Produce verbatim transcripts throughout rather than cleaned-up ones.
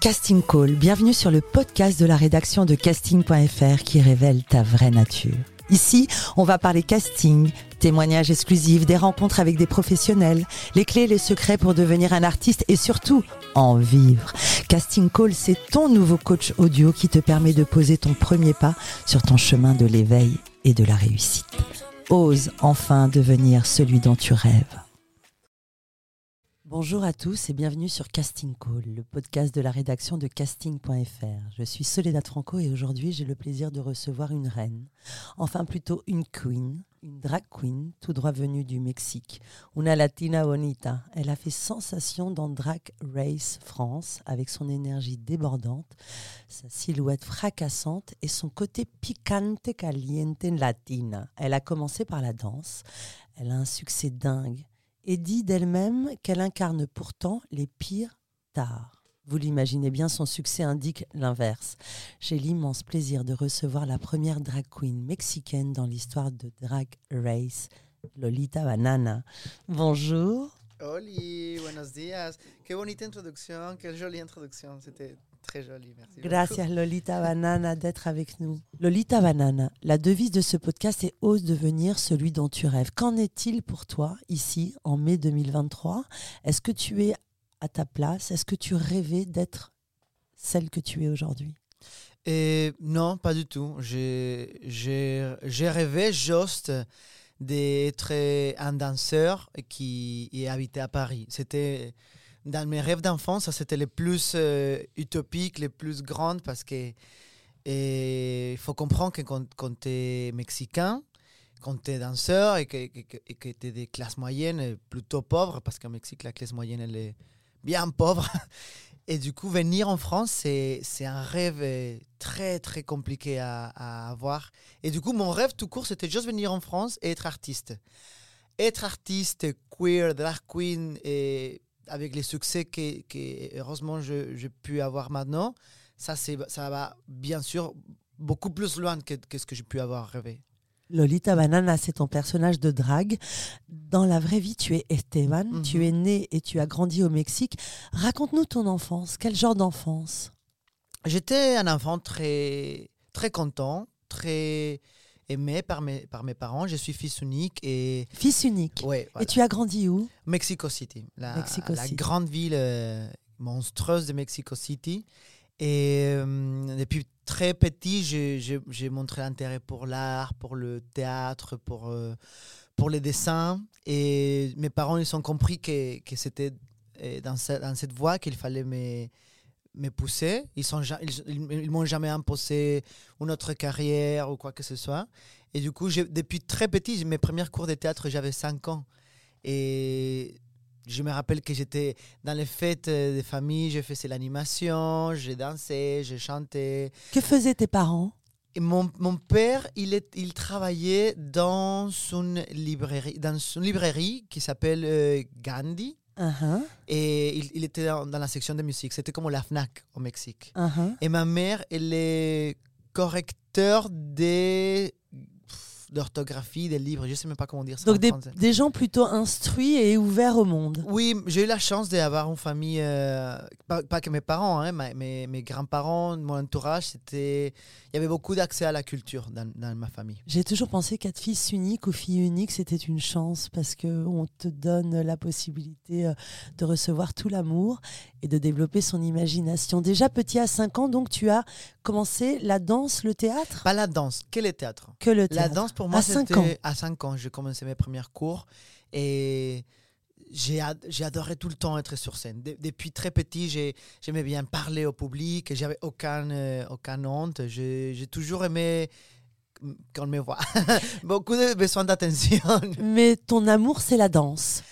Casting Call, bienvenue sur le podcast de la rédaction de Casting point F R qui révèle ta vraie nature. Ici, on va parler casting, témoignages exclusifs, des rencontres avec des professionnels, les clés et les secrets pour devenir un artiste et surtout, en vivre. Casting Call, c'est ton nouveau coach audio qui te permet de poser ton premier pas sur ton chemin de l'éveil et de la réussite. Ose enfin devenir celui dont tu rêves. Bonjour à tous et bienvenue sur Casting Call, le podcast de la rédaction de Casting point F R. Je suis Soledad Franco et aujourd'hui j'ai le plaisir de recevoir une reine, enfin plutôt une queen, une drag queen tout droit venue du Mexique, una latina bonita. Elle a fait sensation dans Drag Race France avec son énergie débordante, sa silhouette fracassante et son côté picante caliente latina. Elle a commencé par la danse, elle a un succès dingue. Et dit d'elle-même qu'elle incarne pourtant les pires tares. Vous l'imaginez bien, son succès indique l'inverse. J'ai l'immense plaisir de recevoir la première drag queen mexicaine dans l'histoire de Drag Race, Lolita Banana. Bonjour. Oli, buenos días. Quelle bonita introduction, quelle jolie introduction. C'était très joli, merci. Gracias Lolita Banana d'être avec nous. Lolita Banana, la devise de ce podcast est « Ose devenir celui dont tu rêves ». Qu'en est-il pour toi ici en mai deux mille vingt-trois? Est-ce que tu es à ta place? Est-ce que tu rêvais d'être celle que tu es aujourd'hui? Et non, pas du tout. J'ai, j'ai, j'ai rêvé juste d'être un danseur qui habitait à Paris. C'était... Dans mes rêves d'enfance, ça, c'était les plus euh, utopiques, les plus grandes, parce que il faut comprendre que quand, quand tu es mexicain, quand tu es danseur et que, que, que tu es des classes moyennes plutôt pauvres, parce qu'en Mexique, la classe moyenne, elle est bien pauvre. Et du coup, venir en France, c'est, c'est un rêve très, très compliqué à, à avoir. Et du coup, mon rêve tout court, c'était juste venir en France et être artiste. Être artiste, queer, drag queen et... avec les succès que, que heureusement, je, j'ai pu avoir maintenant, ça, c'est, ça va bien sûr beaucoup plus loin que, que ce que j'ai pu avoir rêvé. Lolita Banana, c'est ton personnage de drague. Dans la vraie vie, tu es Esteban, mm-hmm. tu es né et tu as grandi au Mexique. Raconte-nous ton enfance, quel genre d'enfance? J'étais un enfant très, très content, très... aimé par mes, par mes parents. Je suis fils unique. Et... Fils unique ouais, voilà. Et tu as grandi où? Mexico City, la, Mexico la City. grande ville euh, monstrueuse de Mexico City. Et euh, depuis très petit, j'ai, j'ai, j'ai montré l'intérêt pour l'art, pour le théâtre, pour, euh, pour les dessins. Et mes parents, ils ont compris que, que c'était dans cette, dans cette voie qu'il fallait me... me pousser, ils sont ils, ils m'ont jamais imposé une autre carrière ou quoi que ce soit. Et du coup, j'ai, depuis très petit, mes premiers cours de théâtre, j'avais cinq ans. Et je me rappelle que j'étais dans les fêtes de famille, je faisais l'animation, je dansais, je chantais. Que faisaient tes parents? Et mon, mon père, il, est, il travaillait dans une librairie, dans une librairie qui s'appelle euh, Gandhi. Uh-huh. Et il, il était dans, dans la section de musique. C'était comme la Fnac au Mexique. Uh-huh. Et ma mère, elle est correcteur des... d'orthographie, des livres, je ne sais même pas comment dire ça. Donc des, des gens plutôt instruits et ouverts au monde. Oui, j'ai eu la chance d'avoir une famille, euh, pas, pas que mes parents, hein, ma, mes, mes grands-parents, mon entourage, c'était... il y avait beaucoup d'accès à la culture dans, dans ma famille. J'ai toujours pensé qu'être fils unique ou fille unique, c'était une chance parce qu'on te donne la possibilité de recevoir tout l'amour et de développer son imagination. Déjà petit à cinq ans, donc tu as commencé la danse, le théâtre? Pas la danse, que le théâtre. Que le théâtre. La danse, pour moi, à c'était cinq ans. À cinq ans, j'ai commencé mes premiers cours et j'ai, ad- j'ai adoré tout le temps être sur scène. De- depuis très petit, j'ai, j'aimais bien parler au public, j'avais aucun, euh, aucun honte, j'ai, j'ai toujours aimé qu'on me voit. Beaucoup de besoin d'attention. Mais ton amour, c'est la danse?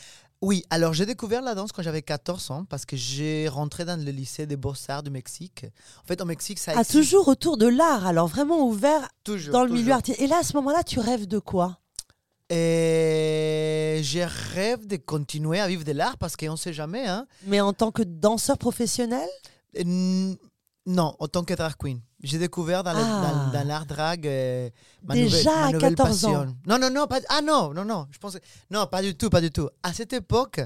Oui, alors j'ai découvert la danse quand j'avais quatorze ans parce que j'ai rentré dans le lycée des Beaux-Arts du Mexique. En fait, au Mexique, ça existe. Ah, toujours autour de l'art, alors vraiment ouvert toujours, dans le toujours. Milieu artistique. Et là, à ce moment-là, tu rêves de quoi? Et je rêve de continuer à vivre de l'art parce qu'on ne sait jamais. Hein. Mais en tant que danseur professionnel? euh, Non, en tant que drag queen. J'ai découvert dans, ah. le, dans, dans l'art drag euh, ma, déjà nouvelle, ma nouvelle passion. Déjà à quatorze ans? Non, non, non. Pas, ah non, non, non. Je pensais, non, pas du tout, pas du tout. À cette époque,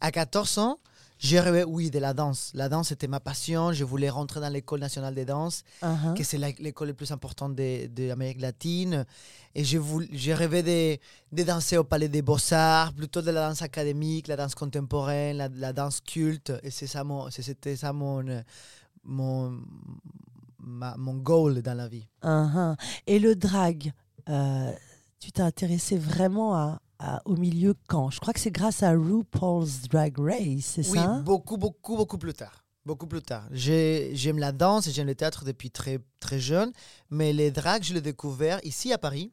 à quatorze ans, Je rêvais, oui, de la danse. La danse, c'était ma passion. Je voulais rentrer dans l'École nationale de danse, uh-huh. que c'est la, l'école la plus importante de, de l'Amérique latine. Et je, voulais, je rêvais de, de danser au Palais des Beaux-Arts, plutôt de la danse académique, la danse contemporaine, la, la danse culte. Et c'est ça mon, c'était ça mon, mon, ma, mon goal dans la vie. Uh-huh. Et le drag, euh, tu t'es intéressé vraiment à... au milieu quand? Je crois que c'est grâce à RuPaul's Drag Race, c'est oui, ça? Oui, beaucoup, beaucoup, beaucoup plus tard. Beaucoup plus tard. J'ai, j'aime la danse et j'aime le théâtre depuis très, très jeune, mais les drags, je l'ai découvert ici à Paris,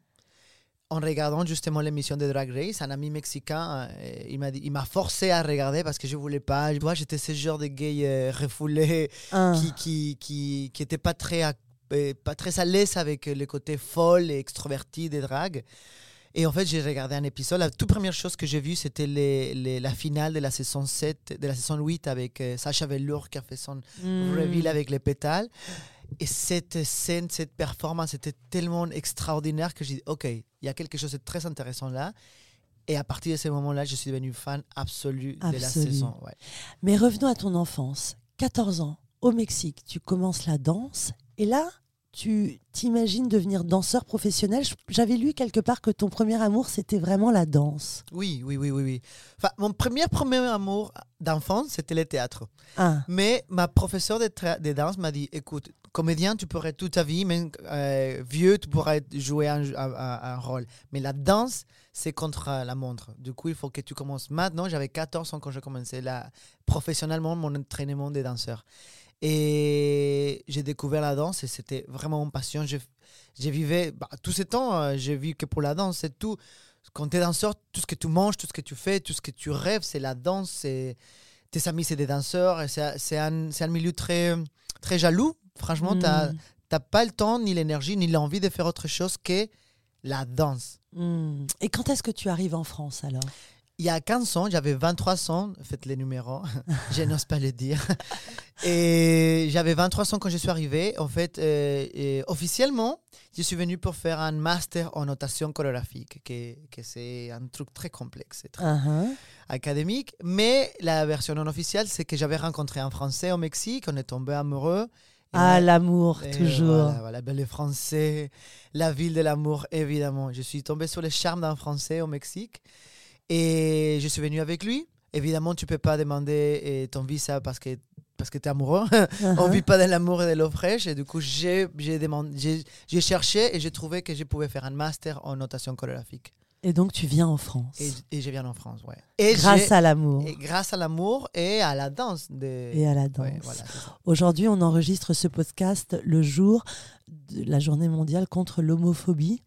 en regardant justement l'émission de Drag Race. Un ami mexicain, il m'a, dit, il m'a forcé à regarder parce que je ne voulais pas. Moi, j'étais ce genre de gay euh, refoulé ah. qui n'était qui, qui, qui pas, très, pas très à l'aise avec le côté folle et extroverti des drags. Et en fait, j'ai regardé un épisode. La toute première chose que j'ai vue, c'était les, les, la finale de la saison sept, de la saison huit avec euh, Sasha Velour qui a fait son mmh. reveal avec les pétales. Et cette scène, cette performance était tellement extraordinaire que j'ai dit « Ok, il y a quelque chose de très intéressant là ». Et à partir de ce moment-là, je suis devenue fan absolue Absolue. de la saison. Ouais. Mais revenons à ton enfance. quatorze ans, au Mexique, tu commences la danse et là... tu t'imagines devenir danseur professionnel? J'avais lu quelque part que ton premier amour, c'était vraiment la danse. Oui, oui, oui, oui. oui. Enfin, mon premier, premier amour d'enfance, c'était le théâtre. Ah. Mais ma professeure de, tra- de danse m'a dit, écoute, comédien, tu pourrais toute ta vie, même euh, vieux, tu pourrais jouer un, un, un rôle. Mais la danse, c'est contre la montre. Du coup, il faut que tu commences maintenant. J'avais quatorze ans quand j'ai commencé là, professionnellement mon entraînement de danseur. Et j'ai découvert la danse et c'était vraiment mon passion. Je, je vivais, bah, tout ce temps, euh, j'ai vu que pour la danse, c'est tout. Quand tu es danseur, tout ce que tu manges, tout ce que tu fais, tout ce que tu rêves, c'est la danse. C'est, tes amis, c'est des danseurs. Et c'est, c'est, un, c'est un milieu très, très jaloux. Franchement, mmh. tu n'as pas le temps, ni l'énergie, ni l'envie de faire autre chose que la danse. Mmh. Et quand est-ce que tu arrives en France alors ? Il y a quinze ans, j'avais vingt-trois ans, faites les numéros, je n'ose pas le dire. Et j'avais vingt-trois ans quand je suis arrivée. En fait, euh, et officiellement, je suis venue pour faire un master en notation chorégraphique, que, que c'est un truc très complexe, très uh-huh. académique. Mais la version non officielle, c'est que j'avais rencontré un Français au Mexique, on est tombé amoureux. Et ah, l'amour, et toujours. Voilà, voilà, ben les Français, la ville de l'amour, évidemment. Je suis tombée sur les charmes d'un Français au Mexique. Et je suis venu avec lui. Évidemment, tu ne peux pas demander eh, ton visa parce que, parce que tu es amoureux. Uh-huh. On ne vit pas de l'amour et de l'eau fraîche. Et du coup, j'ai, j'ai, demandé, j'ai, j'ai cherché et j'ai trouvé que je pouvais faire un master en notation chorégraphique. Et donc, tu viens en France. Et, et je viens en France, oui. Grâce à l'amour. Et grâce à l'amour et à la danse. De... Et à la danse. Ouais, voilà. Aujourd'hui, on enregistre ce podcast le jour de la journée mondiale contre l'homophobie.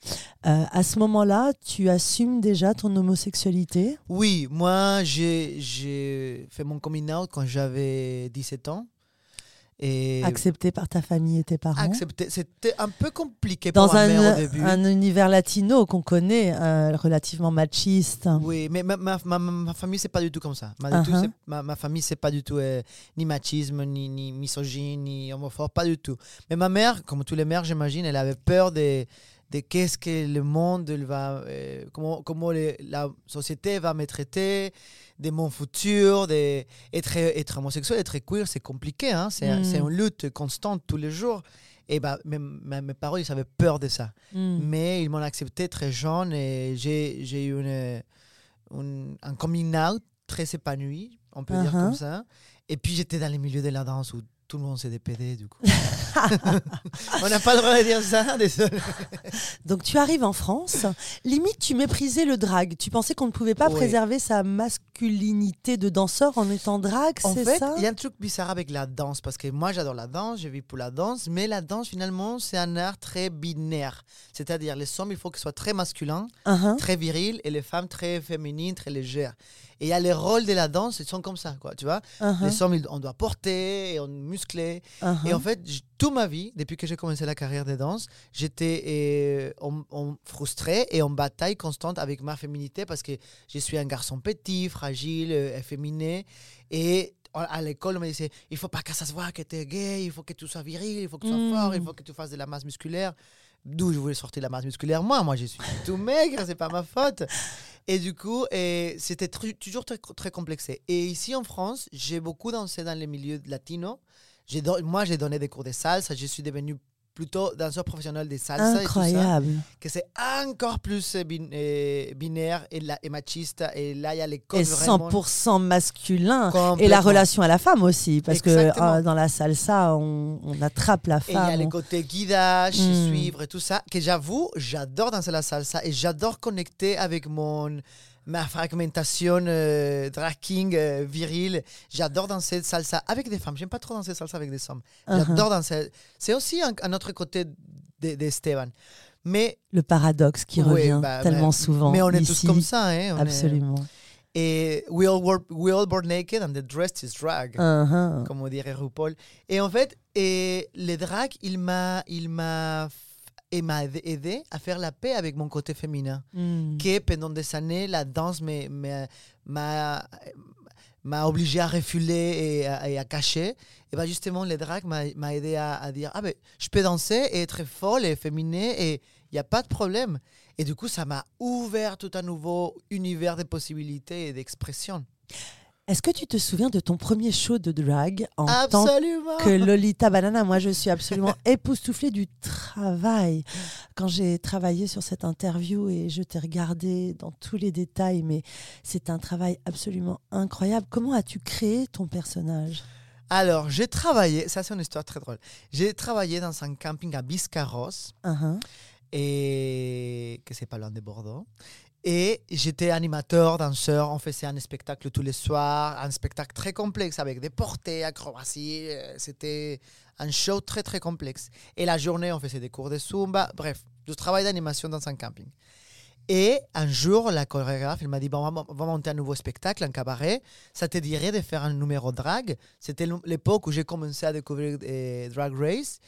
Euh, à ce moment-là, tu assumes déjà ton homosexualité? Oui, moi, j'ai, j'ai fait mon coming out quand j'avais dix-sept ans. Et accepté par ta famille et tes parents. Accepté, c'était un peu compliqué pour ma mère au début. Dans un univers latino qu'on connaît, euh, relativement machiste. Oui, mais ma, ma, ma, ma famille, c'est pas du tout comme ça. Ma, uh-huh. tout, c'est, ma, ma famille, c'est pas du tout euh, ni machisme, ni, ni misogyne, ni homophobe, pas du tout. Mais ma mère, comme tous les mères, j'imagine, elle avait peur de, de qu'est-ce que le monde va, euh, comment, comment les, la société va me traiter. De mon futur, de... être, être homosexuel, être queer, c'est compliqué. Hein? C'est, mm. c'est une lutte constante tous les jours. Et bah, mes, mes parents, ils avaient peur de ça. Mm. Mais ils m'ont accepté très jeune et j'ai, j'ai eu une, une, un coming out très épanoui, on peut uh-huh. dire comme ça. Et puis j'étais dans les milieux de la danse où tout le monde c'est des pédés, du coup. On n'a pas le droit de dire ça, désolé. Donc tu arrives en France, limite tu méprisais le drag. Tu pensais qu'on ne pouvait pas ouais. préserver sa masculinité de danseur en étant drag, en c'est fait, ça? En fait, il y a un truc bizarre avec la danse, parce que moi j'adore la danse, je vis pour la danse, mais la danse finalement c'est un art très binaire. C'est-à-dire les hommes, il faut qu'ils soient très masculins, uh-huh. très virils, et les femmes très féminines, très légères. Et il y a les rôles de la danse, ils sont comme ça, quoi, tu vois. Uh-huh. Les hommes, on doit porter, on muscler. Uh-huh. Et en fait, toute ma vie, depuis que j'ai commencé la carrière de danse, j'étais euh, en, en frustrée et en bataille constante avec ma féminité parce que je suis un garçon petit, fragile, euh, efféminé. Et à l'école, on me disait, il ne faut pas que ça se voit que tu es gay, il faut que tu sois viril, il faut que tu sois mmh. fort, il faut que tu fasses de la masse musculaire. d'où je voulais sortir de la masse musculaire. Moi, moi, je suis tout maigre, c'est pas ma faute. Et du coup, et c'était tr- toujours très, très complexé. Et ici en France, j'ai beaucoup dansé dans les milieux latinos. J'ai do- moi, j'ai donné des cours de salsa. Je suis devenue plutôt danseur professionnel de salsa. Incroyable. Et tout ça, que c'est encore plus bin- et binaire et, la- et machiste. Et là, il y a les codes. Et cent pour cent masculin. Et la relation à la femme aussi. Parce Exactement. que euh, dans la salsa, on, on attrape la femme. Et il y a on... les côtés guidage, mmh. suivre et tout ça. Que j'avoue, j'adore danser la salsa. Et j'adore connecter avec mon... ma fragmentation euh, drag king euh, virile. J'adore danser salsa avec des femmes. J'aime pas trop danser salsa avec des hommes. J'adore uh-huh. danser. C'est aussi un, un autre côté d'Esteban. De mais le paradoxe qui ouais, revient bah, tellement bah, souvent. Mais on est ici, tous comme ça, hein, on absolument. Est... Et we all were, we all born naked and the dress is drag, uh-huh. comme on dirait RuPaul. Et en fait, et le drag, il m'a, il m'a et m'a aidé à faire la paix avec mon côté féminin. Mm. Que pendant des années, la danse m'a, m'a, m'a, m'a obligé à refuler et à, et à cacher. Et ben justement, le drag m'a, m'a aidé à, à dire ah ben, je peux danser et être folle et féminée et il n'y a pas de problème. Et du coup, ça m'a ouvert tout un nouveau univers de possibilités et d'expression. Est-ce que tu te souviens de ton premier show de drag en absolument. tant que Lolita Banana? Moi, je suis absolument époustouflée du travail. Quand j'ai travaillé sur cette interview et je t'ai regardée dans tous les détails, mais c'est un travail absolument incroyable. Comment as-tu créé ton personnage? Alors, j'ai travaillé, ça c'est une histoire très drôle, j'ai travaillé dans un camping à Biscarrosse, uh-huh. et... que c'est pas loin de Bordeaux. Et j'étais animateur, danseur, on faisait un spectacle tous les soirs, un spectacle très complexe avec des portées, acrobaties, c'était un show très très complexe. Et la journée, on faisait des cours de Zumba, bref, du travail d'animation dans un camping. Et un jour, la chorégraphe, elle m'a dit, bon, on va monter un nouveau spectacle, un cabaret, ça te dirait de faire un numéro drag? C'était l'époque où j'ai commencé à découvrir euh, Drag Race.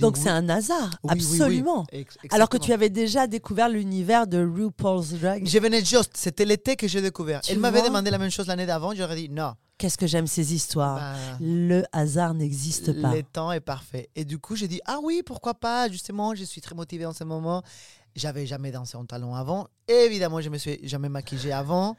Donc oui. C'est un hasard, oui, absolument. Oui, oui. Alors que tu avais déjà découvert l'univers de RuPaul's Drag. Je venais juste, c'était l'été que j'ai découvert. Tu Elle m'avait demandé la même chose l'année d'avant, j'aurais dit non. Qu'est-ce que j'aime ces histoires. Bah, le hasard n'existe pas. Le temps est parfait. Et du coup, j'ai dit ah oui, pourquoi pas, justement, je suis très motivée en ce moment. J'avais jamais dansé en talons avant. Évidemment, je me suis jamais maquillée avant.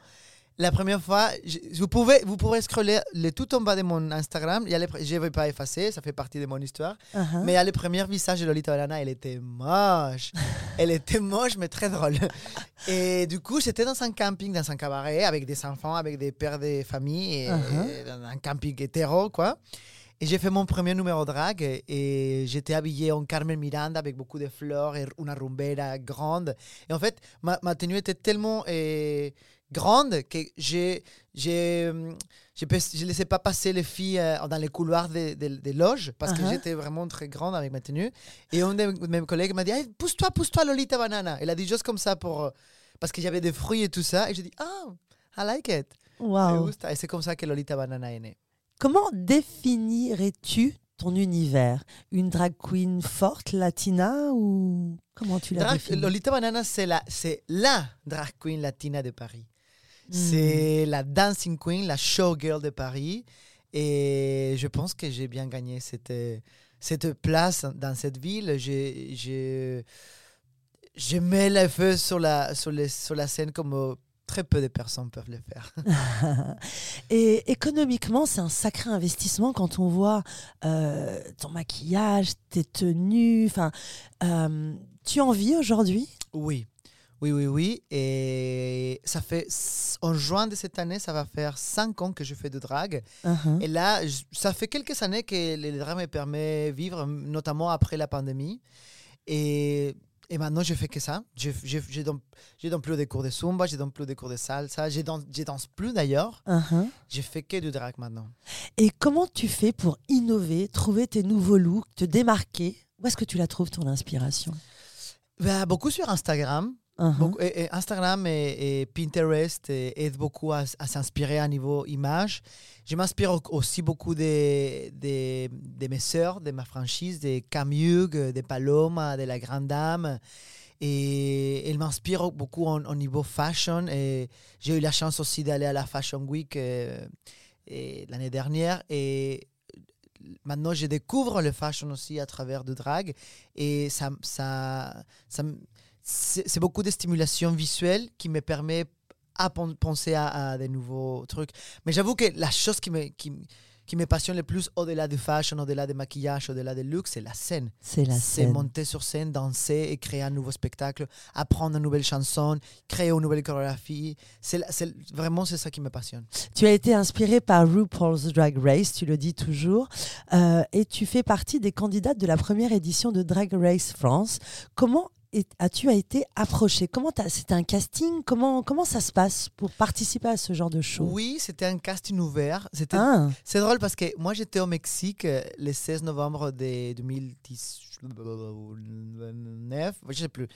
La première fois, je, vous, pouvez, vous pouvez scroller le tout en bas de mon Instagram. Il y a les, je ne vais pas effacer, ça fait partie de mon histoire. Uh-huh. Mais il y a le premier visage de Lolita Banana, elle était moche. Elle était moche, mais très drôle. Et du coup, j'étais dans un camping, dans un cabaret, avec des enfants, avec des pères de famille, et, uh-huh. et dans un camping hétéro, quoi. Et j'ai fait mon premier numéro drag et, et j'étais habillée en Carmen Miranda avec beaucoup de fleurs et une rumbera grande. Et en fait, ma, ma tenue était tellement... Et, grande que j'ai, j'ai, j'ai, je ne laissais pas passer les filles euh, dans les couloirs des de, de loges parce uh-huh. que j'étais vraiment très grande avec ma tenue. Et un de mes collègues m'a dit hey, « Pousse-toi, pousse-toi Lolita Banana ». Elle a dit juste comme ça pour, parce qu'il y avait des fruits et tout ça. Et j'ai dit « Ah, oh, I like it wow. ». Et c'est comme ça que Lolita Banana est née. Comment définirais-tu ton univers? Une drag queen forte, latina ou comment tu la définis? Lolita Banana, c'est la, c'est la drag queen latina de Paris. C'est la dancing queen, la showgirl de Paris. Et je pense que j'ai bien gagné cette, cette place dans cette ville. Je, je, je mets le feu sur la, sur les, sur la scène comme très peu de personnes peuvent le faire. Et économiquement, c'est un sacré investissement quand on voit euh, ton maquillage, tes tenues. Enfin, euh, tu en vis aujourd'hui? Oui. Oui, oui, oui. Et ça fait, en juin de cette année, ça va faire cinq ans que je fais de drag. Uh-huh. Et là, ça fait quelques années que le drag me permet de vivre, notamment après la pandémie. Et, et maintenant, je ne fais que ça. Je ne donne, donne plus des cours de Zumba, je ne donne plus des cours de salsa. Je ne danse, danse plus d'ailleurs. Uh-huh. Je ne fais que du drag maintenant. Et comment tu fais pour innover, trouver tes nouveaux looks, te démarquer? Où est-ce que tu la trouves, ton inspiration? Bah, beaucoup sur Instagram. Uh-huh. Beaucoup, et, et Instagram et, et Pinterest et aident beaucoup à, à s'inspirer à niveau image. Je m'inspire aussi beaucoup de, de, de mes sœurs, de ma franchise, de Cam-Yug, de Paloma, de La Grande Dame. Et elle m'inspire beaucoup au niveau fashion. Et j'ai eu la chance aussi d'aller à la Fashion Week euh, et, l'année dernière. Et maintenant, je découvre le fashion aussi à travers de drag. Et ça, ça, ça, c'est, c'est beaucoup de stimulation visuelle qui me permet à penser à, à des nouveaux trucs. Mais j'avoue que la chose qui me, qui, qui me passionne le plus, au-delà du fashion, au-delà du maquillage, au-delà du look, c'est la scène. C'est la c'est scène. Monter sur scène, danser et créer un nouveau spectacle, apprendre une nouvelle chanson, créer une nouvelle chorégraphie. C'est, c'est, vraiment, c'est ça qui me passionne. Tu as été inspirée par RuPaul's Drag Race, tu le dis toujours, euh, et tu fais partie des candidates de la première édition de Drag Race France. Comment Et as-tu as été approchée? Comment C'était un casting? Comment, comment ça se passe pour participer à ce genre de show? Oui, c'était un casting ouvert. C'était, ah. C'est drôle parce que moi, j'étais au Mexique le seize novembre de deux mille dix-neuf, je ne sais plus,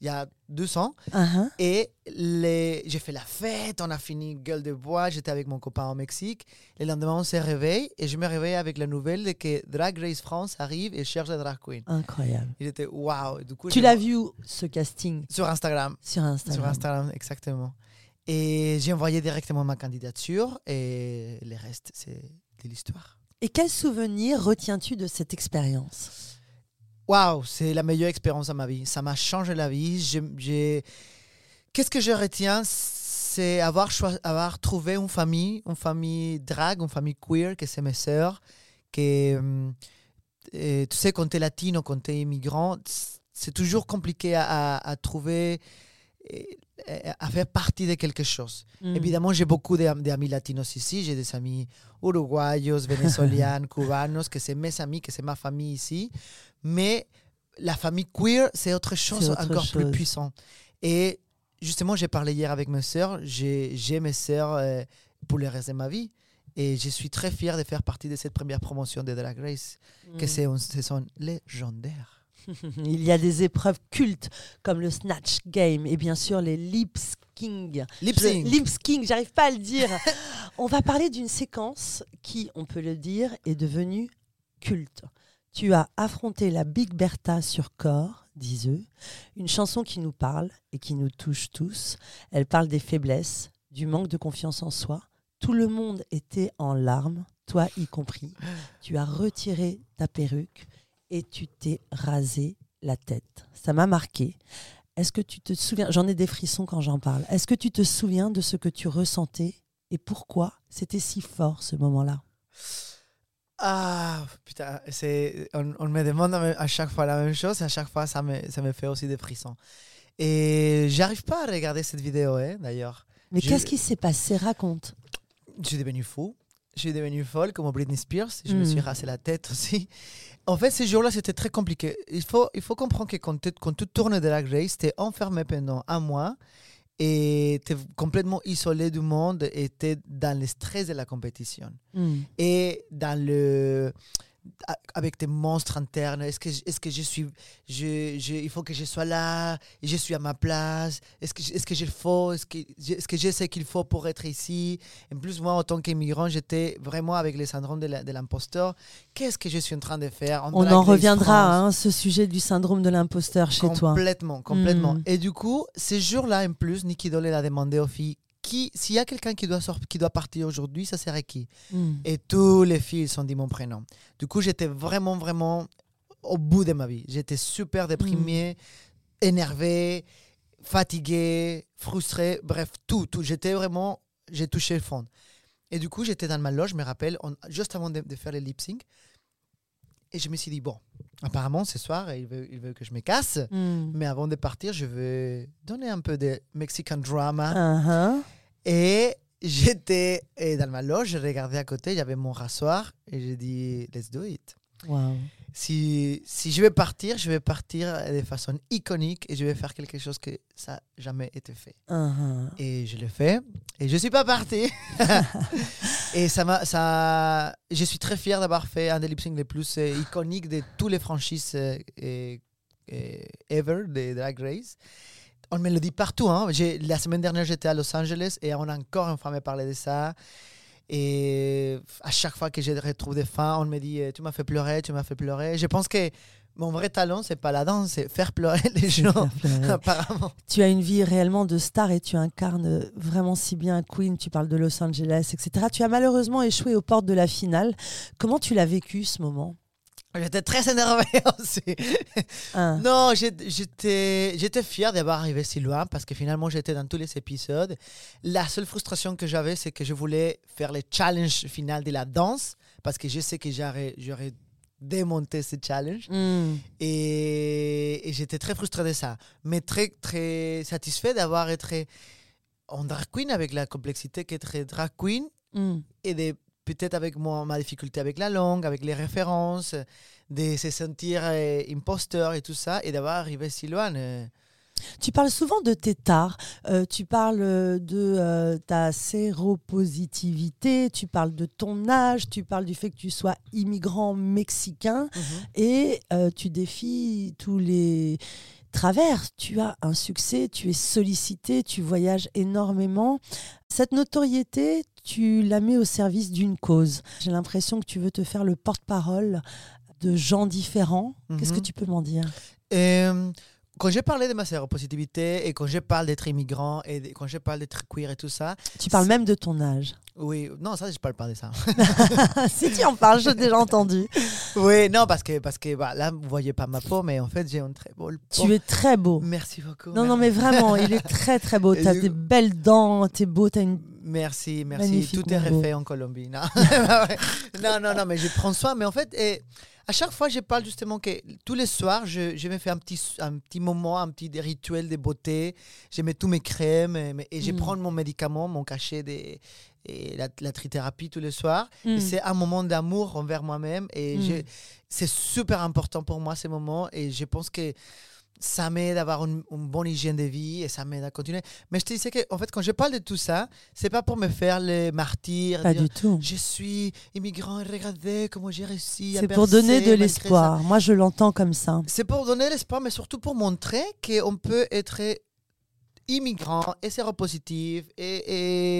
il y a deux ans. Uh-huh. Et les, j'ai fait la fête, on a fini gueule de bois, j'étais avec mon copain au Mexique. Le lendemain, on se réveille et je me réveille avec la nouvelle que Drag Race France arrive et cherche la drag queen. Incroyable. Il était waouh. Tu l'as vu ce casting? Sur Instagram. Sur Instagram. Sur Instagram, exactement. Et j'ai envoyé directement ma candidature et le reste, c'est de l'histoire. Et quel souvenir retiens-tu de cette expérience? Waouh, c'est la meilleure expérience de ma vie. Ça m'a changé la vie. Je, je... Qu'est-ce que je retiens? C'est avoir, cho- avoir trouvé une famille, une famille drag, une famille queer, que c'est mes sœurs. Que, euh, tu sais, quand t'es latino, quand t'es immigrant, c'est toujours compliqué à, à, à trouver, à faire partie de quelque chose. Mmh. Évidemment, j'ai beaucoup d'amis latinos ici. J'ai des amis uruguayos, vénézuéliens, cubanos, que c'est mes amis, que c'est ma famille ici. Mais la famille queer, c'est autre chose, c'est autre encore chose. Plus puissant. Et justement, j'ai parlé hier avec mes sœurs. J'ai, j'ai mes sœurs euh, pour le reste de ma vie. Et je suis très fier de faire partie de cette première promotion de Drag Race, mmh. que c'est une saison légendaire. Il y a des épreuves cultes comme le Snatch Game et bien sûr les lip syncing. Lip sync. Lip sync, j'arrive pas à le dire. On va parler d'une séquence qui, on peut le dire, est devenue culte. Tu as affronté la Big Bertha sur Corps, disent-eux, une chanson qui nous parle et qui nous touche tous. Elle parle des faiblesses, du manque de confiance en soi. Tout le monde était en larmes, toi y compris. Tu as retiré ta perruque et tu t'es rasé la tête. Ça m'a marqué. Est-ce que tu te souviens? J'en ai des frissons quand j'en parle. Est-ce que tu te souviens de ce que tu ressentais et pourquoi c'était si fort ce moment-là? Ah, putain, c'est, on, on me demande à chaque fois la même chose et à chaque fois, ça me, ça me fait aussi des frissons. Et j'arrive pas à regarder cette vidéo, hein, d'ailleurs. Mais je, qu'est-ce qui s'est passé? Raconte. Je suis devenu fou. Je suis devenue folle, comme Britney Spears. Je mmh. me suis rasé la tête aussi. En fait, ces jours-là, c'était très compliqué. Il faut, il faut comprendre que quand, quand tu tournes de la Grace, tu es enfermé pendant un mois et tu es complètement isolé du monde et tu es dans le stress de la compétition. Mmh. Et dans le... avec tes monstres internes, est-ce que, est-ce que je suis je, je, il faut que je sois là, je suis à ma place, est-ce que, est-ce que je le faut, est-ce que, est-ce que je sais qu'il faut pour être ici. En plus, moi, en tant qu'immigrant, j'étais vraiment avec le syndrome de, la, de l'imposteur. Qu'est-ce que je suis en train de faire? On en reviendra, hein, ce sujet du syndrome de l'imposteur chez complètement, toi. Complètement, complètement. Mmh. Et du coup, ces jours-là, en plus, Niki Dole a demandé aux filles, qui, s'il y a quelqu'un qui doit, sort, qui doit partir aujourd'hui, ça serait qui? Mm. Et tous les filles ont dit mon prénom. Du coup, j'étais vraiment, vraiment au bout de ma vie. J'étais super déprimée, mm. énervée, fatiguée, frustrée, bref, tout, tout. J'étais vraiment, j'ai touché le fond. Et du coup, j'étais dans ma loge, je me rappelle, on, juste avant de, de faire les lip sync. Et je me suis dit, bon, apparemment, ce soir, il veut, il veut que je me casse. Mm. Mais avant de partir, je vais donner un peu de Mexican drama. Uh-huh. Et j'étais et dans ma loge, je regardais à côté, il y avait mon rasoir. Et j'ai dit, let's do it. Wow. Si, si je vais partir, je vais partir de façon iconique. Et je vais faire quelque chose que ça n'a jamais été fait. Uh-huh. Et je l'ai fait. Et je ne suis pas partie. Et ça m'a, ça, je suis très fier d'avoir fait un des lip syncs les plus euh, iconiques de tous les franchises euh, euh, ever de Drag Race. On me le dit partout. Hein. J'ai, la semaine dernière, j'étais à Los Angeles et on a encore une fois me parlé de ça. Et euh, à chaque fois que je retrouve des fans, on me dit « tu m'as fait pleurer, tu m'as fait pleurer ». Je pense que mon vrai talent, c'est pas la danse, c'est faire pleurer les gens, apparemment. Tu as une vie réellement de star et tu incarnes vraiment si bien Queen, tu parles de Los Angeles, et cetera. Tu as malheureusement échoué aux portes de la finale. Comment tu l'as vécu, ce moment ? J'étais très énervée aussi. Hein. Non, j'étais, j'étais fière d'avoir arrivé si loin parce que finalement, j'étais dans tous les épisodes. La seule frustration que j'avais, c'est que je voulais faire le challenge final de la danse parce que je sais que j'aurais, j'aurais démonté ce challenge. Mm. Et, et j'étais très frustrée de ça. Mais très, très satisfaite d'avoir été en drag queen avec la complexité qu'être drag queen mm. et de peut-être avec moi, ma difficulté avec la langue, avec les références, de se sentir euh, imposteur et tout ça, et d'avoir arrivé si loin. Euh. Tu parles souvent de tes tares, euh, tu parles de euh, ta séropositivité, tu parles de ton âge, tu parles du fait que tu sois immigrant mexicain, mmh. et euh, tu défies tous les travers. Tu as un succès, tu es sollicité, tu voyages énormément. Cette notoriété, tu la mets au service d'une cause. J'ai l'impression que tu veux te faire le porte-parole de gens différents. Mm-hmm. Qu'est-ce que tu peux m'en dire ? euh, Quand j'ai parlé de ma séropositivité et quand je parle d'être immigrant et quand je parle d'être queer et tout ça... Tu parles c'est... même de ton âge. Oui, non, ça, je ne parle pas de ça. Si tu en parles, j'ai déjà entendu. Oui, non, parce que, parce que bah, là, vous ne voyez pas ma peau, mais en fait, j'ai un très beau peau. Tu es très beau. Merci beaucoup. Non, merci. Non, mais vraiment, il est très, très beau. Tu as des belles dents, tu es beau, tu as une... Merci, merci. Magnifique. Tout est refait beau en Colombie. Non. non, non, non, mais je prends soin. Mais en fait, et à chaque fois, je parle justement que tous les soirs, je, je me fais un petit, un petit moment, un petit rituel de beauté. Je mets tous mes crèmes et, et je mm. prends mon médicament, mon cachet des... et la, la trithérapie tous les soirs. Mm. C'est un moment d'amour envers moi-même et mm. je, c'est super important pour moi ces moments et je pense que ça m'aide à avoir une, une bonne hygiène de vie et ça m'aide à continuer. Mais je te disais qu'en fait, quand je parle de tout ça, c'est pas pour me faire le martyr. Pas dire, du tout. Je suis immigrant et regardez comment j'ai réussi. C'est à pour percer, donner de l'espoir. Ça. Moi, je l'entends comme ça. C'est pour donner l'espoir, mais surtout pour montrer qu'on peut être immigrant et séropositif et,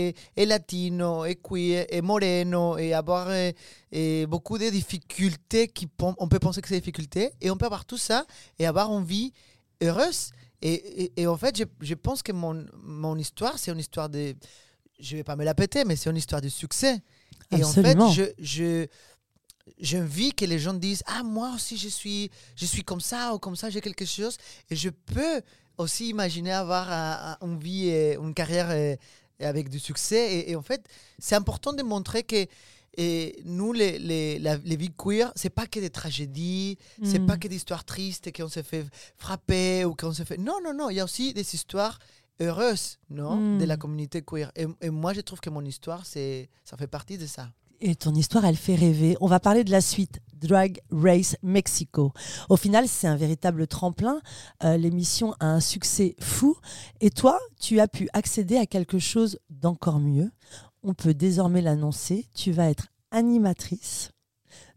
et, et latino et queer et moreno et avoir et, et beaucoup de difficultés qui, on peut penser que c'est des difficultés et on peut avoir tout ça et avoir une vie heureuse et, et, et en fait je, je pense que mon, mon histoire c'est une histoire de, je vais pas me la péter mais c'est une histoire de succès. Absolument. Et en fait je, je j'ai envie que les gens disent ah moi aussi je suis, je suis comme ça ou comme ça j'ai quelque chose et je peux aussi imaginer avoir une vie, une carrière avec du succès. Et, et en fait, c'est important de montrer que et nous, les, les, la, les vies queer, c'est pas que des tragédies, mmh. c'est pas que des histoires tristes qu'on se fait frapper ou qu'on se fait... Non, non, non, il y a aussi des histoires heureuses non mmh. de la communauté queer. Et, et moi, je trouve que mon histoire, c'est, ça fait partie de ça. Et ton histoire, elle fait rêver. On va parler de la suite, Drag Race Mexico. Au final, c'est un véritable tremplin. Euh, l'émission a un succès fou. Et toi, tu as pu accéder à quelque chose d'encore mieux. On peut désormais l'annoncer. Tu vas être animatrice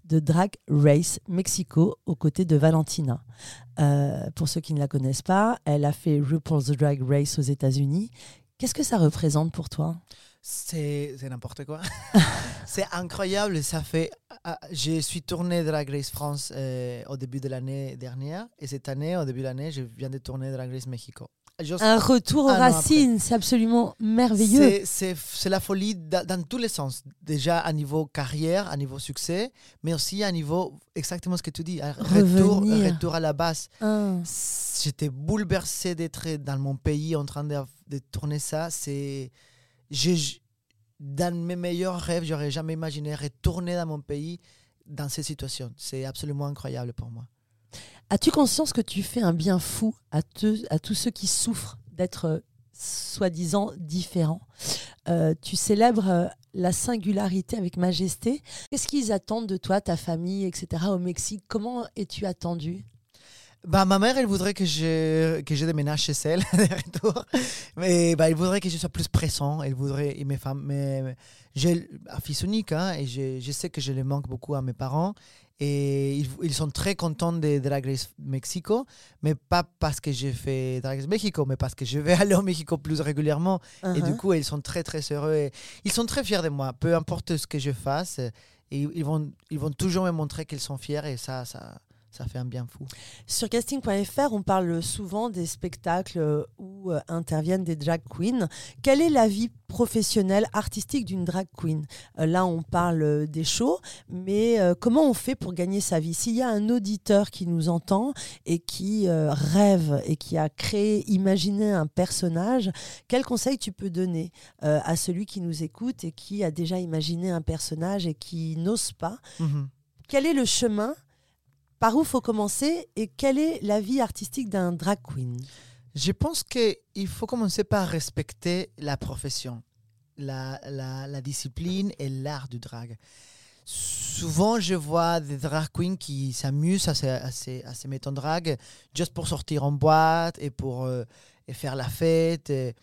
de Drag Race Mexico aux côtés de Valentina. Euh, pour ceux qui ne la connaissent pas, elle a fait RuPaul's Drag Race aux États-Unis. Qu'est-ce que ça représente pour toi ? C'est, c'est n'importe quoi. C'est incroyable. Ça fait, je suis tournée Drag Race France euh, au début de l'année dernière. Et cette année, au début de l'année, je viens de tourner Drag Race Mexico. Juste un retour aux un racines, c'est absolument merveilleux. C'est, c'est, c'est la folie dans, dans tous les sens. Déjà à niveau carrière, à niveau succès, mais aussi à niveau, exactement ce que tu dis, un retour, retour à la base. Ah. J'étais bouleversée d'être dans mon pays en train de, de tourner ça. C'est... Je, dans mes meilleurs rêves, j'aurais jamais imaginé retourner dans mon pays dans ces situations. C'est absolument incroyable pour moi. As-tu conscience que tu fais un bien fou à, te, à tous ceux qui souffrent d'être euh, soi-disant différents ? euh, Tu célèbres euh, la singularité avec majesté. Qu'est-ce qu'ils attendent de toi, ta famille, et cetera au Mexique ? Comment es-tu attendue ? Bah, ma mère, elle voudrait que je, que je déménage chez elle, de retour. Mais bah, elle voudrait que je sois plus présent. Elle voudrait, et mes femmes, mais, j'ai un fils unique, hein, et je, je sais que je les manque beaucoup à mes parents. Et ils, ils sont très contents de Drag Race Mexico, mais pas parce que j'ai fait Drag Race Mexico, mais parce que je vais aller au Mexico plus régulièrement. Uh-huh. Et du coup, ils sont très, très heureux. Et ils sont très fiers de moi, peu importe ce que je fasse. Et ils vont, ils vont toujours me montrer qu'ils sont fiers et ça, ça, ça fait un bien fou. Sur casting point f r, on parle souvent des spectacles où interviennent des drag queens. Quelle est la vie professionnelle, artistique d'une drag queen ? Là, on parle des shows, mais comment on fait pour gagner sa vie ? S'il y a un auditeur qui nous entend et qui rêve et qui a créé, imaginé un personnage, quel conseil tu peux donner à celui qui nous écoute et qui a déjà imaginé un personnage et qui n'ose pas ? Mmh. Quel est le chemin ? Par où faut commencer et quelle est la vie artistique d'un drag queen ? Je pense qu'il faut commencer par respecter la profession, la, la, la discipline et l'art du drag. Souvent, je vois des drag queens qui s'amusent à se, à se, à se mettre en drag juste pour sortir en boîte et pour euh, et faire la fête. Et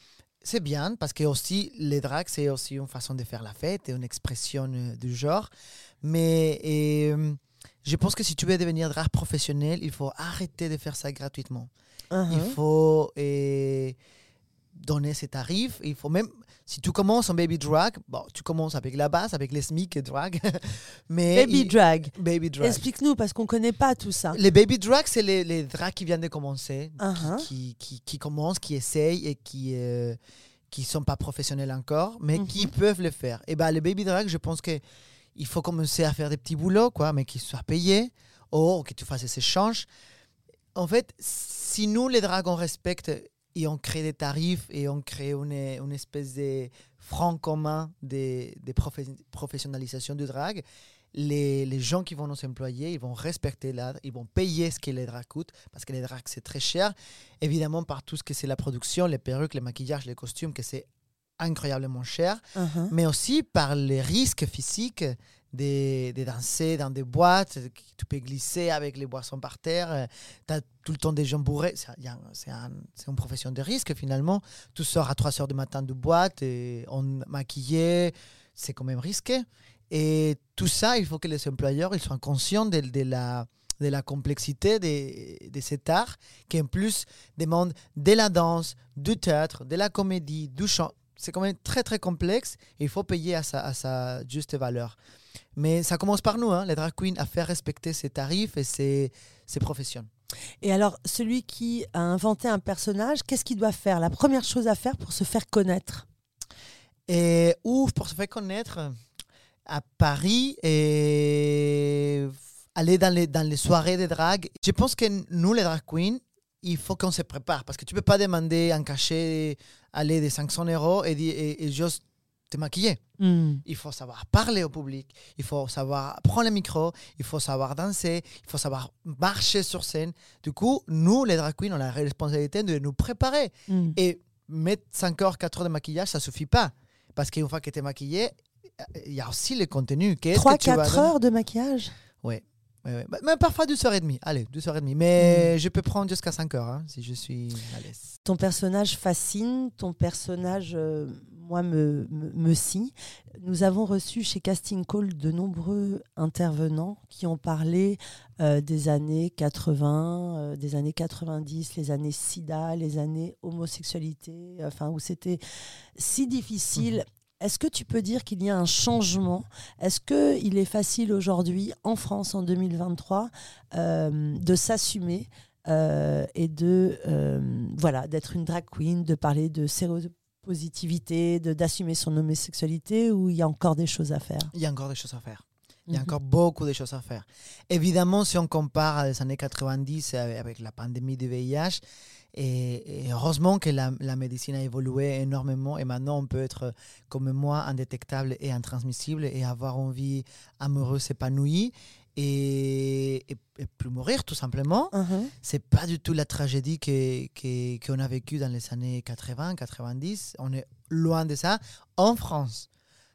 c'est bien parce que aussi, les drags, c'est aussi une façon de faire la fête et une expression euh, du genre. Mais... Et, je pense que si tu veux devenir drag professionnel, il faut arrêter de faire ça gratuitement. Uh-huh. Il faut eh, donner ses tarifs. Il faut même, si tu commences en baby drag, bon, tu commences avec la base, avec les S M I C et drag. Mais baby, il, drag. baby drag. Explique-nous, parce qu'on ne connaît pas tout ça. Les baby drag, c'est les, les drags qui viennent de commencer, uh-huh. qui, qui, qui, qui commencent, qui essayent et qui ne euh, qui sont pas professionnels encore, mais uh-huh. qui peuvent le faire. Et ben, les baby drag, je pense que il faut commencer à faire des petits boulots, quoi, mais qu'ils soient payés, ou que tu fasses des échanges. En fait, si nous, les drags, on respecte et on crée des tarifs et on crée une, une espèce de franc commun de, de profes- professionnalisation du drag, les, les gens qui vont nous employer, ils vont respecter l'art, ils vont payer ce que les drags coûtent, parce que les drags, c'est très cher. Évidemment, par tout ce que c'est la production, les perruques, les maquillages, les costumes, que c'est incroyablement cher, uh-huh. mais aussi par les risques physiques de, de danser dans des boîtes, tu peux glisser avec les boissons par terre, tu as tout le temps des gens bourrés, c'est, c'est, un, c'est une profession de risque finalement, tu sors à trois heures du matin de boîte, et on maquillait, c'est quand même risqué, et tout ça, il faut que les employeurs ils soient conscients de, de la... de la complexité de, de cet art qui en plus demande de la danse, du théâtre, de la comédie, du chant. C'est quand même très très complexe et il faut payer à sa, à sa juste valeur. Mais ça commence par nous, hein, les drag queens, à faire respecter ses tarifs et ses, ses professions. Et alors, celui qui a inventé un personnage, qu'est-ce qu'il doit faire ? La première chose à faire pour se faire connaître ? Et, ouf, pour se faire connaître, à Paris et... aller dans les, dans les soirées de drague. Je pense que nous, les drag queens, il faut qu'on se prépare. Parce que tu ne peux pas demander un cachet, aller de cinq cents euros et, et, et juste te maquiller. Mm. Il faut savoir parler au public. Il faut savoir prendre le micro. Il faut savoir danser. Il faut savoir marcher sur scène. Du coup, nous, les drag queens, on a la responsabilité de nous préparer. Mm. Et mettre cinq heures, quatre heures de maquillage, ça ne suffit pas. Parce qu'une fois que tu es maquillée, il y a aussi le contenu. trois à quatre heures de maquillage ? Oui. Oui, oui. Même parfois deux heures trente. Allez, deux heures trente. Mais mmh. je peux prendre jusqu'à cinq heures hein, si je suis à l'aise. Ton personnage fascine, ton personnage, euh, moi, me, me, me scie. Nous avons reçu chez Casting Call de nombreux intervenants qui ont parlé euh, des années quatre-vingts, euh, des années quatre-vingt-dix, les années sida, les années homosexualité, euh, enfin, où c'était si difficile. Mmh. Est-ce que tu peux dire qu'il y a un changement ? Est-ce qu'il est facile aujourd'hui, en France, en deux mille vingt-trois, euh, de s'assumer euh, et de, euh, voilà, d'être une drag queen, de parler de séropositivité, de, d'assumer son homosexualité, ou il y a encore des choses à faire ? Il y a encore des choses à faire. Il y a mm-hmm. encore beaucoup de choses à faire. Évidemment, si on compare les années quatre-vingt-dix avec la pandémie du V I H, et, et heureusement que la, la médecine a évolué énormément et maintenant on peut être comme moi indétectable et intransmissible et avoir une vie amoureuse épanouie et, et, et plus mourir tout simplement. Uh-huh. C'est pas du tout la tragédie que, que, qu'on a vécue dans les années quatre-vingts, quatre-vingt-dix. On est loin de ça en France.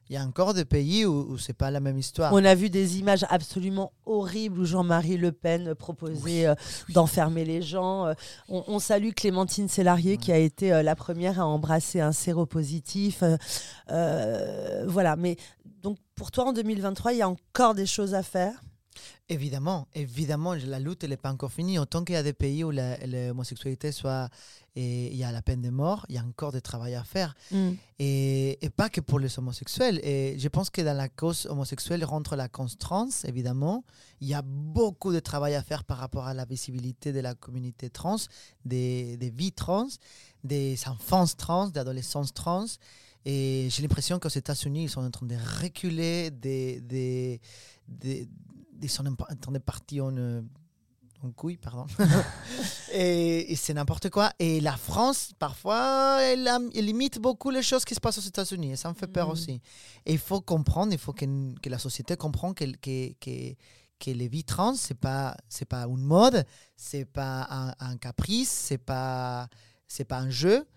Il y a encore des pays où, où ce n'est pas la même histoire. On a vu des images absolument horribles où Jean-Marie Le Pen proposait oui, euh, oui. d'enfermer les gens. On, on salue Clémentine Cellarié oui. qui a été euh, la première à embrasser un séropositif. Euh, euh, voilà. Mais donc, pour toi, en deux mille vingt-trois, il y a encore des choses à faire ? Évidemment, évidemment, la lutte n'est pas encore finie. En tant qu'il y a des pays où l'homosexualité soit, et il y a la peine de mort, il y a encore du travail à faire. Mm. Et, et pas que pour les homosexuels. Et je pense que dans la cause homosexuelle rentre la cause trans, évidemment. Il y a beaucoup de travail à faire par rapport à la visibilité de la communauté trans, des, des vies trans, des enfants trans, des adolescents trans. Et j'ai l'impression qu'aux États-Unis, ils sont en train de reculer des... des, des ils sont en des parties en, en couille, pardon. et, et c'est n'importe quoi. Et la France, parfois, elle, elle imite beaucoup les choses qui se passent aux États-Unis. Et ça me fait peur mmh. aussi. Et il faut comprendre, il faut que, que la société comprenne que, que, que, que les vies trans, ce n'est pas, c'est pas une mode, ce n'est pas un, un caprice, ce n'est pas, c'est pas un jeu.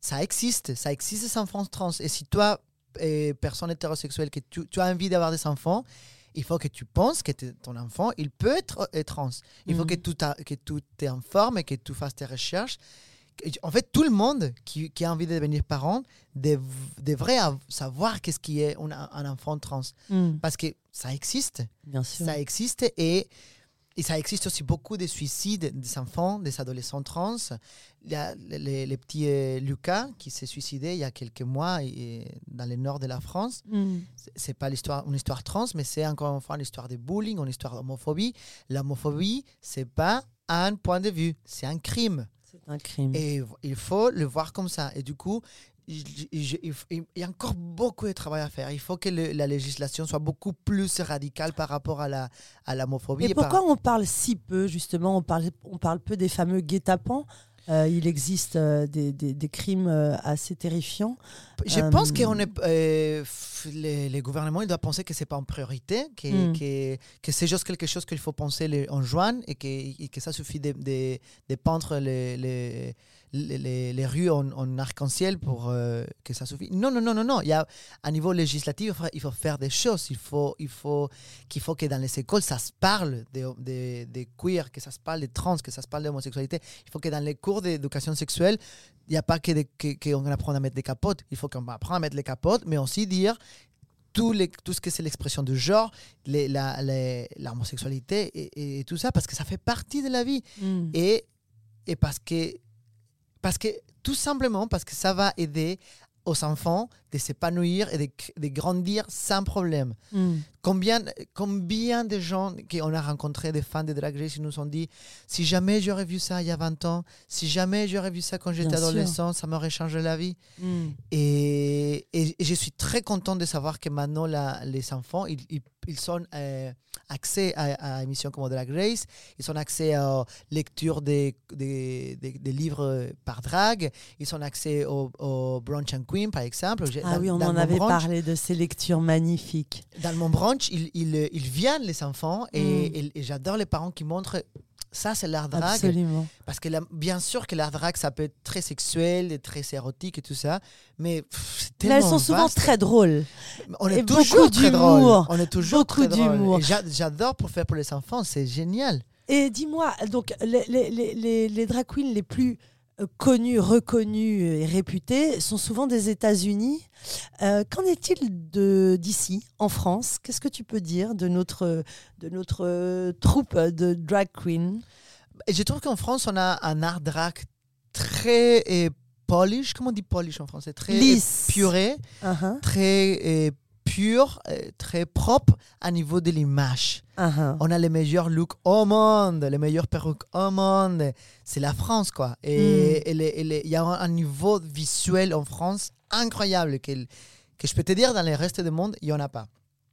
Ça existe. Ça existe, les enfants trans. Et si toi, eh, personne hétérosexuelle, que tu, tu as envie d'avoir des enfants... Il faut que tu penses que ton enfant, il peut être trans. Il mm-hmm. faut que tu, que tu t'informes et que tu fasses tes recherches. En fait, tout le monde qui, qui a envie de devenir parent dev, devrait savoir qu'est-ce qui est un, un enfant trans. Mm. Parce que ça existe. Bien sûr. Ça existe et, et ça existe aussi beaucoup de suicides des enfants, des adolescents trans. Il y a le, le petit euh, Lucas qui s'est suicidé il y a quelques mois et, dans le nord de la France. Mm. C'est, c'est pas l'histoire, une histoire trans, mais c'est encore une fois une histoire de bullying, une histoire d'homophobie. L'homophobie, c'est pas un point de vue, c'est un crime. C'est un crime. Et il faut le voir comme ça. Et du coup, il, il, il y a encore beaucoup de travail à faire. Il faut que le, la législation soit beaucoup plus radicale par rapport à, la, à l'homophobie. Mais et pourquoi par... on parle si peu, justement, on parle, on parle peu des fameux guet-apens. Euh, il existe euh, des, des, des crimes euh, assez terrifiants. Je euh, pense que euh, les, les gouvernements doivent penser que ce n'est pas en priorité, que, mm. que, que c'est juste quelque chose qu'il faut penser les, en juin et que, et que ça suffit de, de, de peindre les, les, les, les rues en, en arc-en-ciel pour euh, que ça suffise. Non, non, non, non, non. Il y a, à niveau législatif, il faut faire des choses. Il faut, il faut, qu'il faut que dans les écoles, ça se parle des de, de queer, que ça se parle des trans, que ça se parle de l'homosexualité. Il faut que dans les cours d'éducation sexuelle, il n'y a pas que de, que, qu'on apprend à mettre des capotes. Il faut qu'on apprend à mettre les capotes, mais aussi dire tout, les, tout ce que c'est l'expression du genre, les, la, les, l'homosexualité et, et, et tout ça, parce que ça fait partie de la vie. Mm. Et, et parce, que, parce que, tout simplement, parce que ça va aider aux enfants de s'épanouir et de, de grandir sans problème. Mm. Combien, combien de gens qu'on a rencontrés, des fans de Drag Race, ils nous ont dit « Si jamais j'aurais vu ça il y a vingt ans, si jamais j'aurais vu ça quand j'étais Bien adolescent, sûr. Ça m'aurait changé la vie. Mm. » et, et, et je suis très contente de savoir que maintenant, la, les enfants, ils, ils, ils sont euh, accès à, à émissions comme Drag Race, ils ont accès à lecture des, des, des, des livres par drag, ils ont accès au, au Brunch and Queen, par exemple. Ah dans, oui, on en avait branch, parlé de ces lectures magnifiques. Dans mon brunch, ils il, il viennent, les enfants, et, mm. et, et j'adore les parents qui montrent ça, c'est l'art drag. Absolument. Parce que la, bien sûr que l'art drag, ça peut être très sexuel, et très érotique et tout ça, mais pff, c'est tellement. Mais elles sont vaste. Souvent très drôles. On est et toujours très drôles. On est toujours beaucoup très drôles. J'a, j'adore pour faire pour les enfants, c'est génial. Et dis-moi, donc, les, les, les, les, les drag queens les plus connus, reconnus et réputés sont souvent des États-Unis. Euh, qu'en est-il de, d'ici, en France ? Qu'est-ce que tu peux dire de notre, de notre euh, troupe de drag queen ? Je trouve qu'en France, on a un art drag très eh, polish. Comment on dit polish en français ? Très lisse. Puré, uh-huh. très eh, pur, très propre à niveau de l'image. Uh-huh. On a les meilleurs looks au monde, les meilleures perruques au monde. C'est la France, quoi. Et il mm. y a un niveau visuel en France incroyable que, que je peux te dire, dans le reste du monde, il n'y en a pas.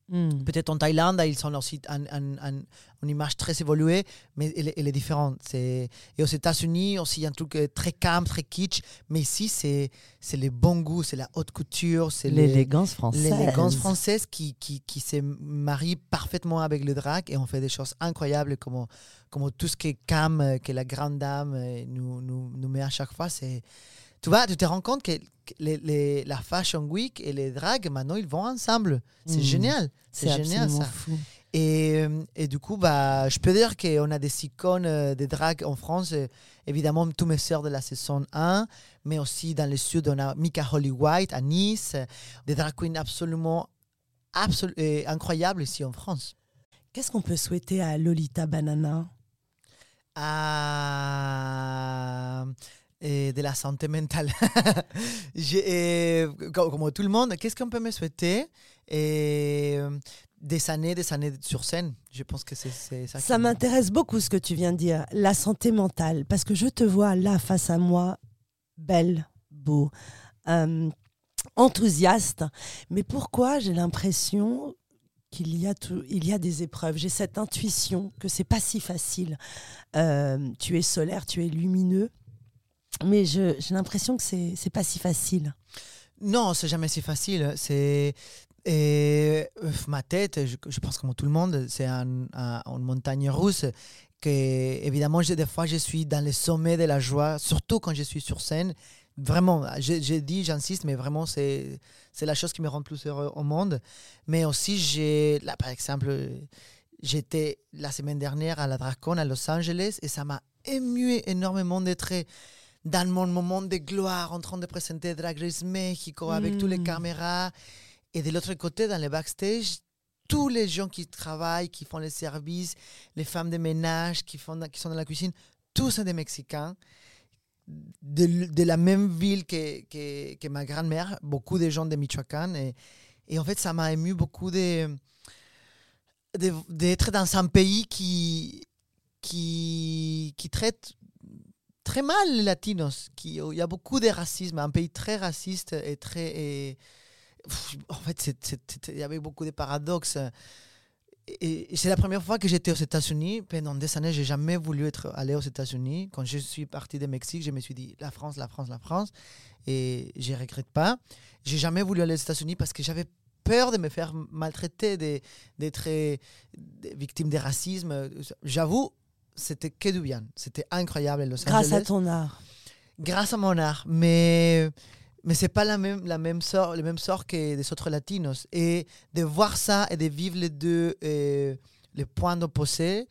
Mm. Peut-être en Thaïlande, ils ont aussi un, un, un, une image très évoluée, mais elle, elle est différente. C'est... Et aux États-Unis aussi, il y a un truc très calme, très kitsch, mais ici, c'est, c'est le bon goût, c'est la haute couture, c'est l'élégance les, française, l'élégance française qui, qui, qui se marie parfaitement avec le drag, et on fait des choses incroyables comme, comme tout ce que Cam, que la Grande Dame nous, nous, nous met à chaque fois. C'est... Tu vois, tu te rends compte que les, les, la Fashion Week et les drags, maintenant, ils vont ensemble. C'est mmh. génial. C'est, c'est génial, ça. Fou. Et, et du coup, bah, je peux dire qu'on a des icônes des drags en France. Évidemment, tous mes sœurs de la saison un, mais aussi dans le sud, on a Mika Holly White à Nice. Des drag queens absolument absolu- incroyables ici en France. Qu'est-ce qu'on peut souhaiter à Lolita Banana? Ah, euh, de la santé mentale. J'ai, euh, comme tout le monde, qu'est-ce qu'on peut me souhaiter? euh, Des années, des années sur scène. Je pense que c'est, c'est ça. Ça m'intéresse beaucoup ce que tu viens de dire, la santé mentale. Parce que je te vois là, face à moi, belle, beau, euh, enthousiaste. Mais pourquoi j'ai l'impression qu'il y a, tout, il y a des épreuves? J'ai cette intuition que c'est pas si facile. Euh, tu es solaire, tu es lumineux. Mais je, j'ai l'impression que c'est, c'est pas si facile. Non, c'est jamais si facile. C'est... Et ma tête, je, je pense comme tout le monde, c'est un, un, une montagne russe que, évidemment, je, des fois, je suis dans le sommet de la joie, surtout quand je suis sur scène. Vraiment, je, je dis, j'insiste, mais vraiment, c'est, c'est la chose qui me rend plus heureux au monde. Mais aussi, j'ai, là, par exemple, j'étais la semaine dernière à la DragCon à Los Angeles et ça m'a ému énormément d'être... dans mon moment de gloire, en train de présenter Drag Race Mexico avec mmh. toutes les caméras. Et de l'autre côté, dans les backstage, tous les gens qui travaillent, qui font les services, les femmes de ménage, qui, font, qui sont dans la cuisine, tous sont des Mexicains, de, de la même ville que, que, que ma grand-mère, beaucoup de gens de Michoacan. Et, et en fait, ça m'a ému beaucoup de, de, d'être dans un pays qui, qui, qui traite... très mal les Latinos. Qui, il y a beaucoup de racisme, un pays très raciste et très... Et, en fait, c'est, c'est, c'est, il y avait beaucoup de paradoxes. Et, et c'est la première fois que j'étais aux États-Unis. Pendant des années, je n'ai jamais voulu être, aller aux États-Unis. Quand je suis parti du Mexique, je me suis dit la France, la France, la France. Et je ne regrette pas. Je n'ai jamais voulu aller aux États-Unis parce que j'avais peur de me faire maltraiter, de, d'être victime de racisme. J'avoue, c'était que du bien. C'était incroyable, Los Angeles. Grâce à ton art. Grâce à mon art. Mais, mais ce n'est pas la même, la même sort, le même sort que des autres Latinos. Et de voir ça et de vivre les deux euh, les points d'opposés,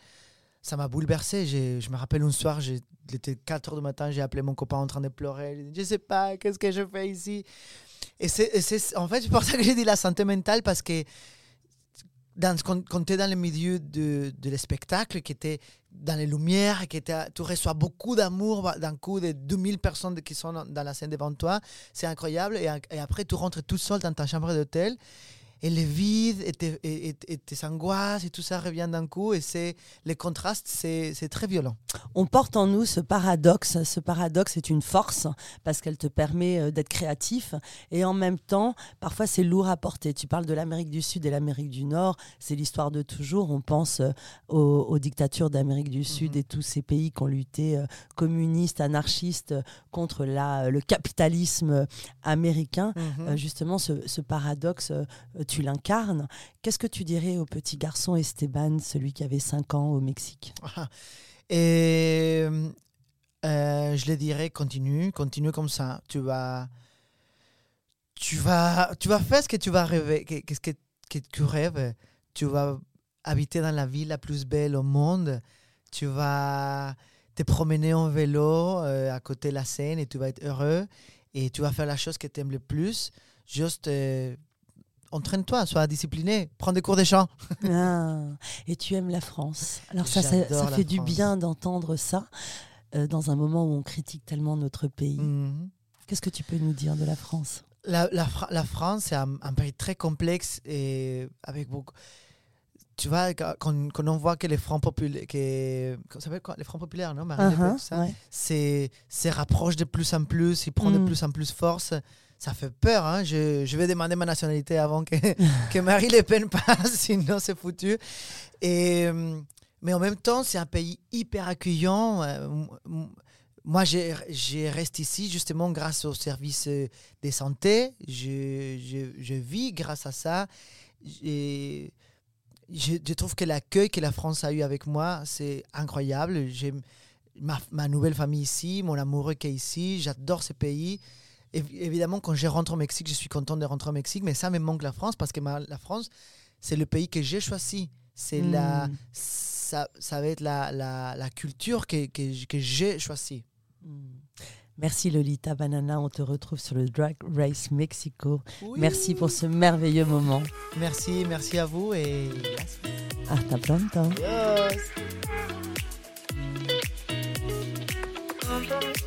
ça m'a bouleversé. Je, je me rappelle un soir, il était quatre heures du matin, j'ai appelé mon copain en train de pleurer. Je ne sais pas, qu'est-ce que je fais ici? Et c'est, et c'est, en fait, c'est pour ça que j'ai dit la santé mentale, parce que dans, quand, quand tu es dans le milieu de, de le spectacle, qui était... dans les lumières, que tu reçois beaucoup d'amour d'un coup de deux mille personnes qui sont dans la scène devant toi. C'est incroyable. Et, et après, tu rentres tout seul dans ta chambre d'hôtel et le vide et tes, et, et tes angoisses et tout ça revient d'un coup. Et c'est, les contrastes, c'est, c'est très violent. On porte en nous ce paradoxe. Ce paradoxe est une force parce qu'elle te permet d'être créatif. Et en même temps, parfois, c'est lourd à porter. Tu parles de l'Amérique du Sud et l'Amérique du Nord. C'est l'histoire de toujours. On pense aux, aux dictatures d'Amérique du Sud mmh. et tous ces pays qui ont lutté euh, communistes, anarchistes, contre la, le capitalisme américain. Mmh. Euh, justement, ce, ce paradoxe... Euh, tu l'incarnes. Qu'est-ce que tu dirais au petit garçon Esteban, celui qui avait cinq ans au Mexique? Et euh, je le dirais, continue, continue comme ça. Tu vas, tu vas, tu vas faire ce que tu vas rêver, que, ce que, que tu rêves. Tu vas habiter dans la ville la plus belle au monde. Tu vas te promener en vélo euh, à côté de la Seine et tu vas être heureux. Et tu vas faire la chose que tu aimes le plus. Juste... Euh, entraîne-toi, sois discipliné, prends des cours de chant. Ah, et tu aimes la France. Alors ça, ça, ça fait du bien d'entendre ça euh, dans un moment où on critique tellement notre pays. Mm-hmm. Qu'est-ce que tu peux nous dire de la France? La, la, la France, c'est un, un pays très complexe et avec beaucoup... Tu vois, quand, quand on voit que les Francs populaires, que, ça s'appelle quoi, les Francs populaires, non, Marine Le Pen, ça, c'est, c'est rapproche de plus en plus, ils prennent mm. de plus en plus force. Ça fait peur, hein. je, je vais demander ma nationalité avant que, que Marine Le Pen passe, sinon c'est foutu. Et, mais en même temps, c'est un pays hyper accueillant. Moi, je, je reste ici justement grâce aux services de santé. Je, je, je vis grâce à ça. Et je, je trouve que l'accueil que la France a eu avec moi, c'est incroyable. J'ai ma, ma nouvelle famille ici, mon amoureux qui est ici, j'adore ce pays. Évidemment, quand je rentre au Mexique, je suis content de rentrer au Mexique, mais ça me manque la France parce que ma, la France, c'est le pays que j'ai choisi. C'est mmh. la, ça, ça va être la, la, la culture que, que, que j'ai choisi. Mmh. Merci Lolita Banana, on te retrouve sur le Drag Race Mexico. Oui. Merci pour ce merveilleux moment. Merci, merci à vous et merci. Hasta pronto. Adiós.